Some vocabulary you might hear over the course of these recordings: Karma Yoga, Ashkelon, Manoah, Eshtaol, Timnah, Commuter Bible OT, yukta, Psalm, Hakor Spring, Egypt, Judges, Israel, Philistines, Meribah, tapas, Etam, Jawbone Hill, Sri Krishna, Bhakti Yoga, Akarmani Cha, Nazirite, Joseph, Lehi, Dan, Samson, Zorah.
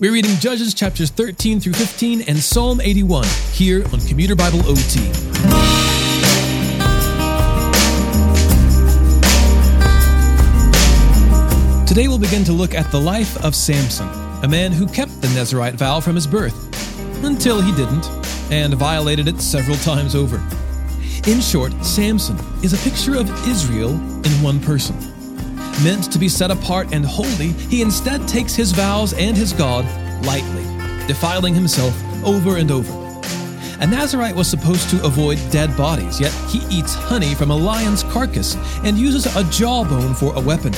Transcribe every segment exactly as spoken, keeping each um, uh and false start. We're reading Judges chapters thirteen through fifteen and Psalm eighty-one here on Commuter Bible O T. Today we'll begin to look at the life of Samson, a man who kept the Nazirite vow from his birth, until he didn't, and violated it several times over. In short, Samson is a picture of Israel in one person. Meant to be set apart and holy, he instead takes his vows and his God lightly, defiling himself over and over. A Nazirite was supposed to avoid dead bodies, yet he eats honey from a lion's carcass and uses a jawbone for a weapon.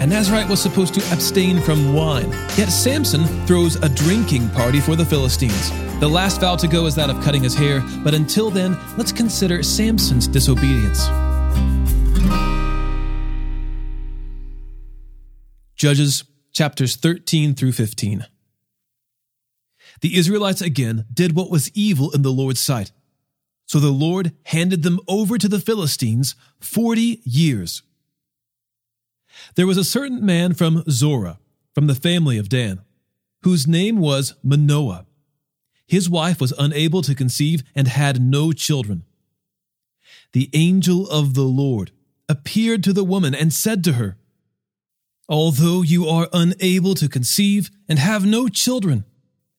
A Nazirite was supposed to abstain from wine, yet Samson throws a drinking party for the Philistines. The last vow to go is that of cutting his hair, but until then, let's consider Samson's disobedience. Judges chapters thirteen through fifteen. The Israelites again did what was evil in the Lord's sight. So the Lord handed them over to the Philistines forty years. There was a certain man from Zorah, from the family of Dan, whose name was Manoah. His wife was unable to conceive and had no children. The angel of the Lord appeared to the woman and said to her, "Although you are unable to conceive and have no children,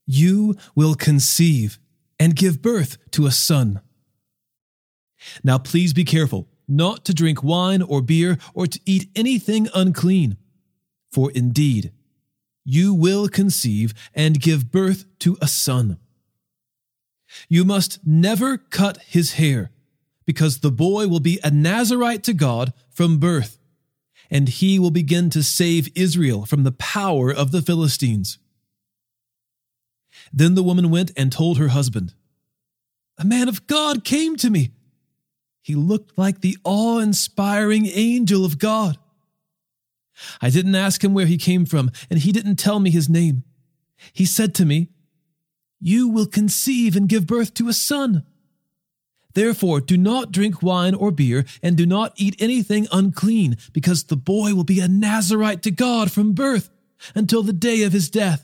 you will conceive and give birth to a son. Now please be careful not to drink wine or beer or to eat anything unclean, for indeed you will conceive and give birth to a son. You must never cut his hair, because the boy will be a Nazirite to God from birth, and he will begin to save Israel from the power of the Philistines." Then the woman went and told her husband, "A man of God came to me. He looked like the awe-inspiring angel of God. I didn't ask him where he came from, and he didn't tell me his name. He said to me, 'You will conceive and give birth to a son. Therefore, do not drink wine or beer, and do not eat anything unclean, because the boy will be a Nazirite to God from birth until the day of his death.'"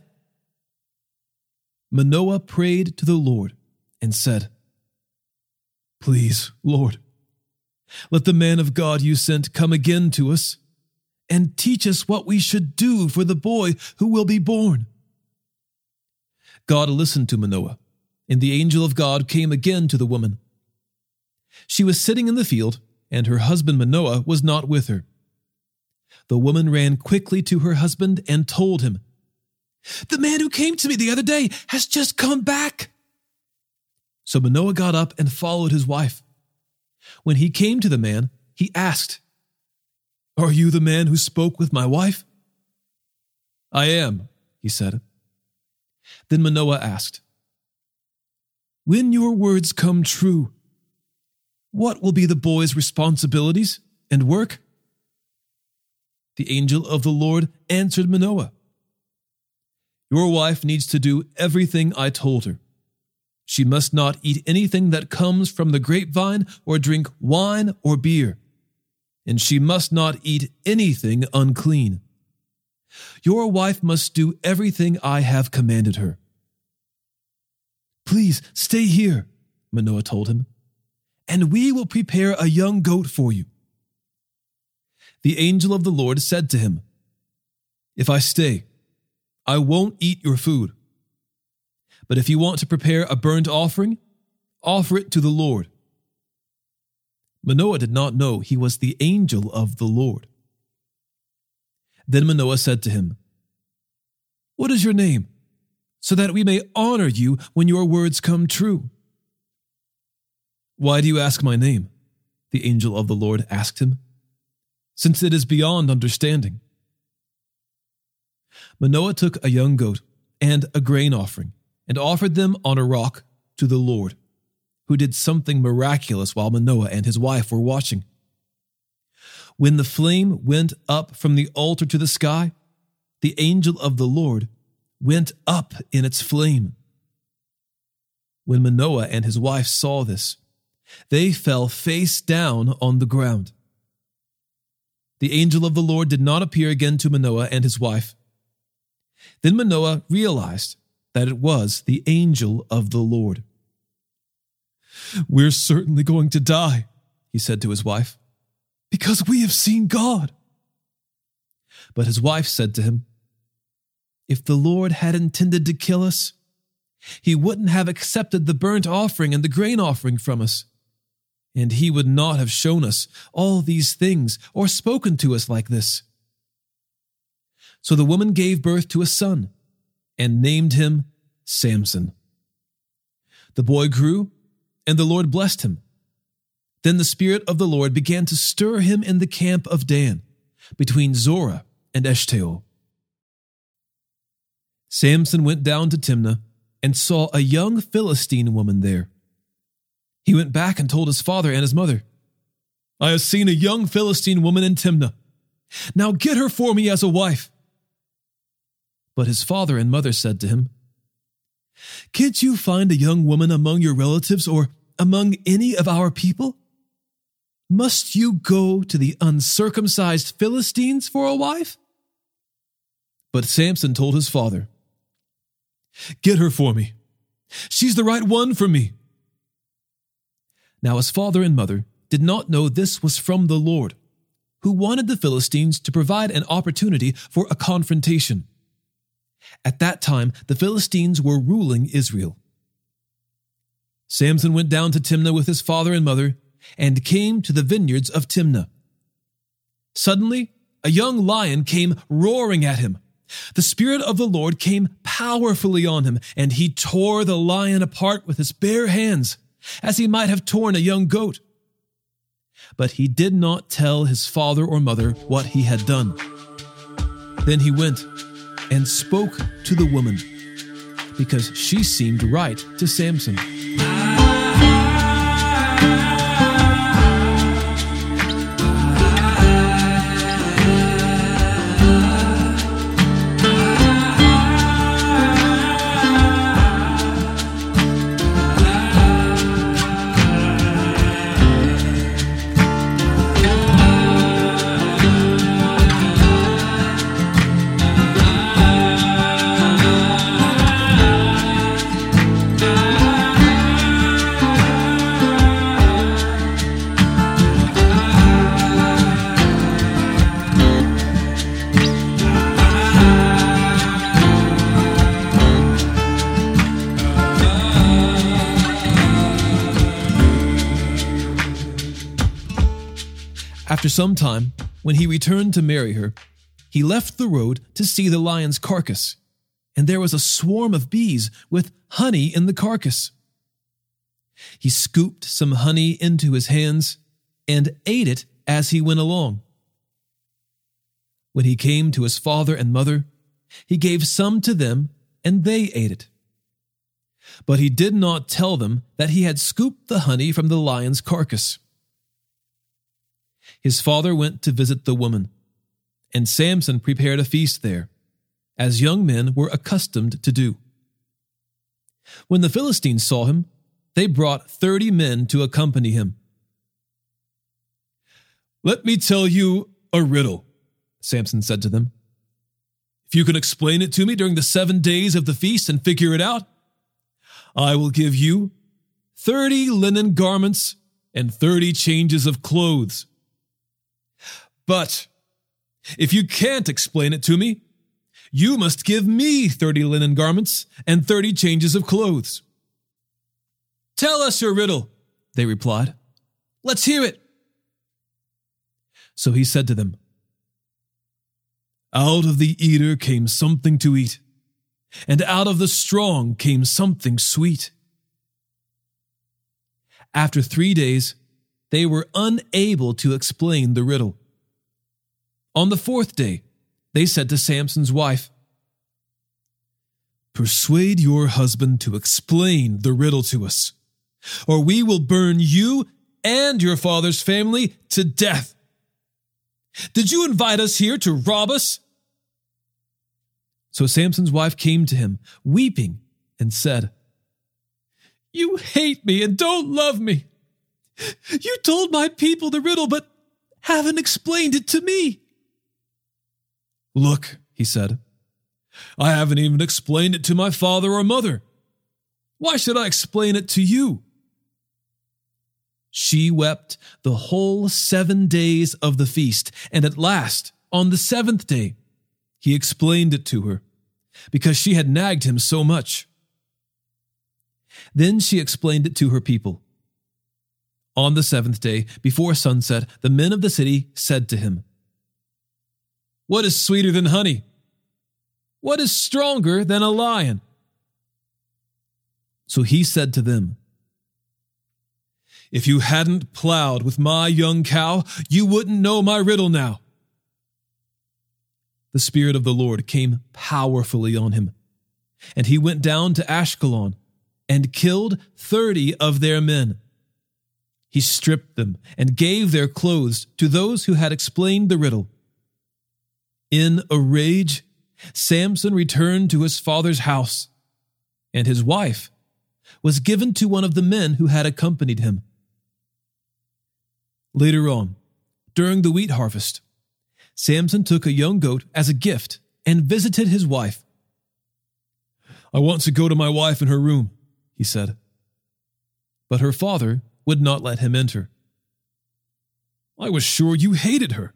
Manoah prayed to the Lord and said, "Please, Lord, let the man of God you sent come again to us and teach us what we should do for the boy who will be born." God listened to Manoah, and the angel of God came again to the woman. She was sitting in the field, and her husband Manoah was not with her. The woman ran quickly to her husband and told him, "The man who came to me the other day has just come back." So Manoah got up and followed his wife. When he came to the man, he asked, "Are you the man who spoke with my wife?" "I am," he said. Then Manoah asked, "When your words come true, what will be the boy's responsibilities and work?" The angel of the Lord answered Manoah, "Your wife needs to do everything I told her. She must not eat anything that comes from the grapevine or drink wine or beer, and she must not eat anything unclean. Your wife must do everything I have commanded her." "Please stay here," Manoah told him, "and we will prepare a young goat for you." The angel of the Lord said to him, "If I stay, I won't eat your food. But if you want to prepare a burnt offering, offer it to the Lord." Manoah did not know he was the angel of the Lord. Then Manoah said to him, "What is your name, so that we may honor you when your words come true?" "Why do you ask my name?" the angel of the Lord asked him, "since it is beyond understanding." Manoah took a young goat and a grain offering and offered them on a rock to the Lord, who did something miraculous while Manoah and his wife were watching. When the flame went up from the altar to the sky, the angel of the Lord went up in its flame. When Manoah and his wife saw this, they fell face down on the ground. The angel of the Lord did not appear again to Manoah and his wife. Then Manoah realized that it was the angel of the Lord. "We're certainly going to die," he said to his wife, "because we have seen God." But his wife said to him, "If the Lord had intended to kill us, he wouldn't have accepted the burnt offering and the grain offering from us, and he would not have shown us all these things or spoken to us like this." So the woman gave birth to a son and named him Samson. The boy grew, and the Lord blessed him. Then the Spirit of the Lord began to stir him in the camp of Dan, between Zorah and Eshtaol. Samson went down to Timnah and saw a young Philistine woman there. He went back and told his father and his mother, "I have seen a young Philistine woman in Timnah. Now get her for me as a wife." But his father and mother said to him, "Can't you find a young woman among your relatives or among any of our people? Must you go to the uncircumcised Philistines for a wife?" But Samson told his father, "Get her for me. She's the right one for me." Now his father and mother did not know this was from the Lord, who wanted the Philistines to provide an opportunity for a confrontation. At that time, the Philistines were ruling Israel. Samson went down to Timnah with his father and mother and came to the vineyards of Timnah. Suddenly, a young lion came roaring at him. The Spirit of the Lord came powerfully on him, and he tore the lion apart with his bare hands, as he might have torn a young goat. But he did not tell his father or mother what he had done. Then he went and spoke to the woman, because she seemed right to Samson. After some time, when he returned to marry her, he left the road to see the lion's carcass, and there was a swarm of bees with honey in the carcass. He scooped some honey into his hands and ate it as he went along. When he came to his father and mother, he gave some to them, and they ate it. But he did not tell them that he had scooped the honey from the lion's carcass. His father went to visit the woman, and Samson prepared a feast there, as young men were accustomed to do. When the Philistines saw him, they brought thirty men to accompany him. "Let me tell you a riddle," Samson said to them. "If you can explain it to me during the seven days of the feast and figure it out, I will give you thirty linen garments and thirty changes of clothes. But if you can't explain it to me, you must give me thirty linen garments and thirty changes of clothes." "Tell us your riddle," they replied. "Let's hear it." So he said to them, "Out of the eater came something to eat, and out of the strong came something sweet." After three days, they were unable to explain the riddle. On the fourth day, they said to Samson's wife, "Persuade your husband to explain the riddle to us, or we will burn you and your father's family to death. Did you invite us here to rob us?" So Samson's wife came to him, weeping, and said, "You hate me and don't love me. You told my people the riddle, but haven't explained it to me." "Look," he said, I haven't even explained it to my father or mother. Why should I explain it to you?" She wept the whole seven days of the feast, and at last, on the seventh day, he explained it to her, because she had nagged him so much. Then she explained it to her people. On the seventh day, before sunset, the men of the city said to him, "What is sweeter than honey? What is stronger than a lion?" So he said to them, "If you hadn't plowed with my young cow, you wouldn't know my riddle now." The Spirit of the Lord came powerfully on him, and he went down to Ashkelon and killed thirty of their men. He stripped them and gave their clothes to those who had explained the riddle. In a rage, Samson returned to his father's house, and his wife was given to one of the men who had accompanied him. Later on, during the wheat harvest, Samson took a young goat as a gift and visited his wife. "I want to go to my wife in her room," he said. But her father would not let him enter. "I was sure you hated her,"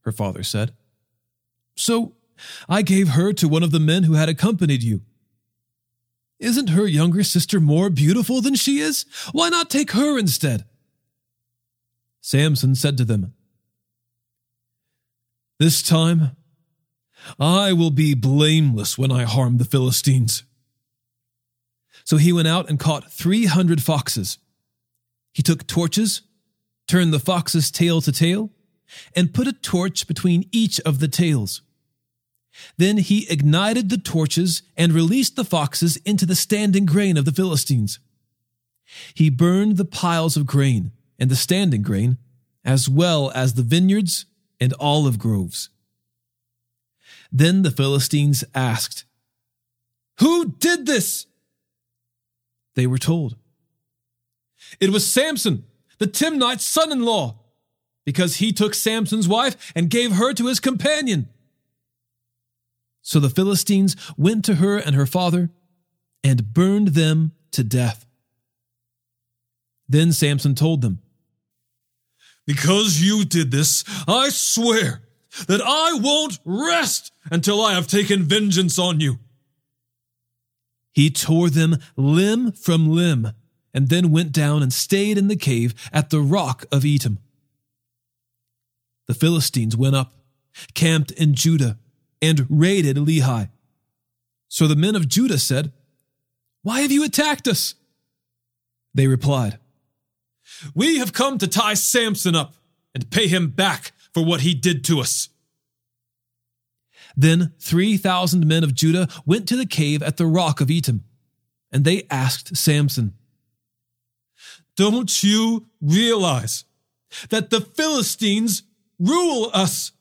her father said. "So I gave her to one of the men who had accompanied you. Isn't her younger sister more beautiful than she is? Why not take her instead?" Samson said to them, "This time, I will be blameless when I harm the Philistines." So he went out and caught three hundred foxes. He took torches, turned the foxes tail to tail, and put a torch between each of the tails. Then he ignited the torches and released the foxes into the standing grain of the Philistines. He burned the piles of grain and the standing grain, as well as the vineyards and olive groves. Then the Philistines asked, "Who did this?" They were told, "It was Samson, the Timnite's son-in-law, because he took Samson's wife and gave her to his companion." So the Philistines went to her and her father and burned them to death. Then Samson told them, "Because you did this, I swear that I won't rest until I have taken vengeance on you." He tore them limb from limb and then went down and stayed in the cave at the rock of Etam. The Philistines went up, camped in Judah, and raided Lehi. So the men of Judah said, "Why have you attacked us?" They replied, "We have come to tie Samson up and pay him back for what he did to us." Then three thousand men of Judah went to the cave at the rock of Etam, and they asked Samson, "Don't you realize that the Philistines rule us?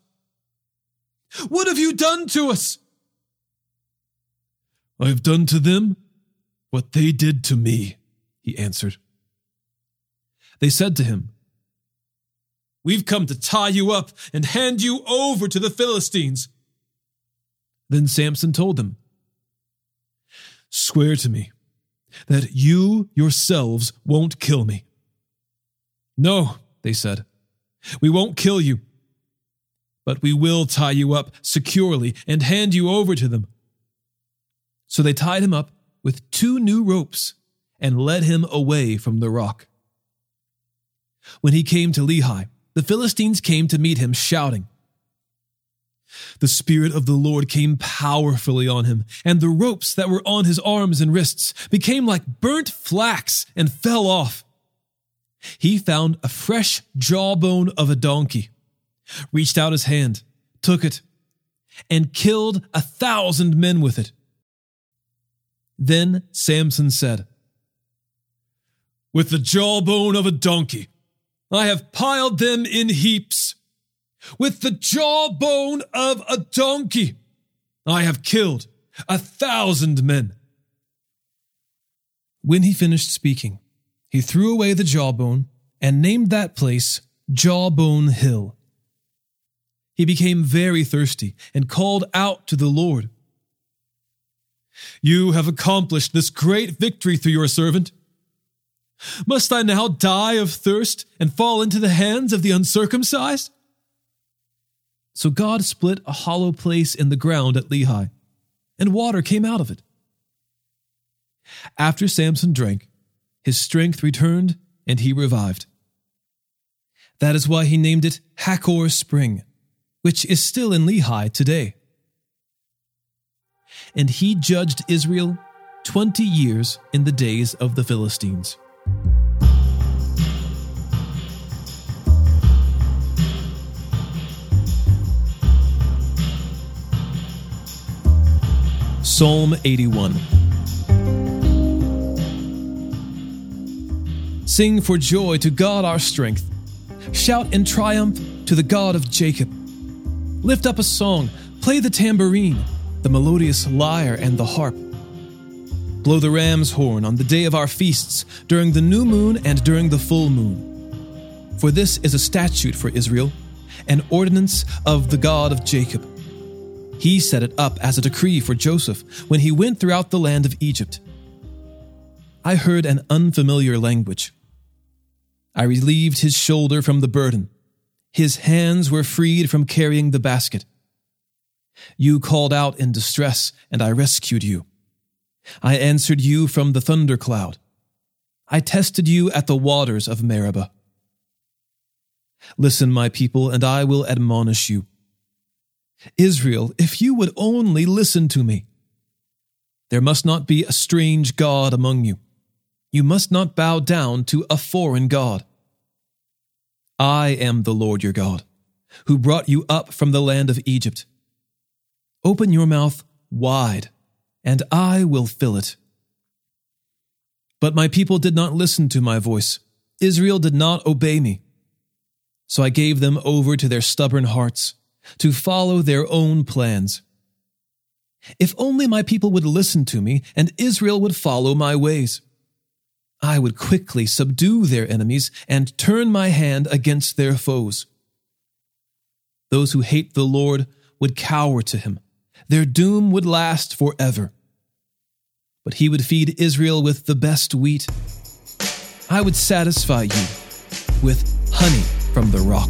What have you done to us?" "I have done to them what they did to me," he answered. They said to him, "We've come to tie you up and hand you over to the Philistines." Then Samson told them, "Swear to me that you yourselves won't kill me." "No," they said, "we won't kill you. But we will tie you up securely and hand you over to them." So they tied him up with two new ropes and led him away from the rock. When he came to Lehi, the Philistines came to meet him, shouting. The Spirit of the Lord came powerfully on him, and the ropes that were on his arms and wrists became like burnt flax and fell off. He found a fresh jawbone of a donkey, reached out his hand, took it, and killed a thousand men with it. Then Samson said, "With the jawbone of a donkey, I have piled them in heaps. With the jawbone of a donkey, I have killed a thousand men." When he finished speaking, he threw away the jawbone and named that place Jawbone Hill. He became very thirsty and called out to the Lord. You have accomplished this great victory through your servant. Must I now die of thirst and fall into the hands of the uncircumcised?" So God split a hollow place in the ground at Lehi, and water came out of it. After Samson drank, his strength returned and he revived. That is why he named it Hakor Spring, which is still in Lehi today. And he judged Israel twenty years in the days of the Philistines. Psalm eighty-one. Sing for joy to God our strength. Shout in triumph to the God of Jacob. Lift up a song, play the tambourine, the melodious lyre and the harp. Blow the ram's horn on the day of our feasts, during the new moon and during the full moon. For this is a statute for Israel, an ordinance of the God of Jacob. He set it up as a decree for Joseph when he went throughout the land of Egypt. I heard an unfamiliar language. I relieved his shoulder from the burden. His hands were freed from carrying the basket. You called out in distress, and I rescued you. I answered you from the thundercloud. I tested you at the waters of Meribah. Listen, my people, and I will admonish you. Israel, if you would only listen to me. There must not be a strange god among you. You must not bow down to a foreign god. I am the Lord your God, who brought you up from the land of Egypt. Open your mouth wide, and I will fill it. But my people did not listen to my voice. Israel did not obey me. So I gave them over to their stubborn hearts, to follow their own plans. If only my people would listen to me, and Israel would follow my ways. I would quickly subdue their enemies and turn my hand against their foes. Those who hate the Lord would cower to him. Their doom would last forever. But he would feed Israel with the best wheat. I would satisfy you with honey from the rock.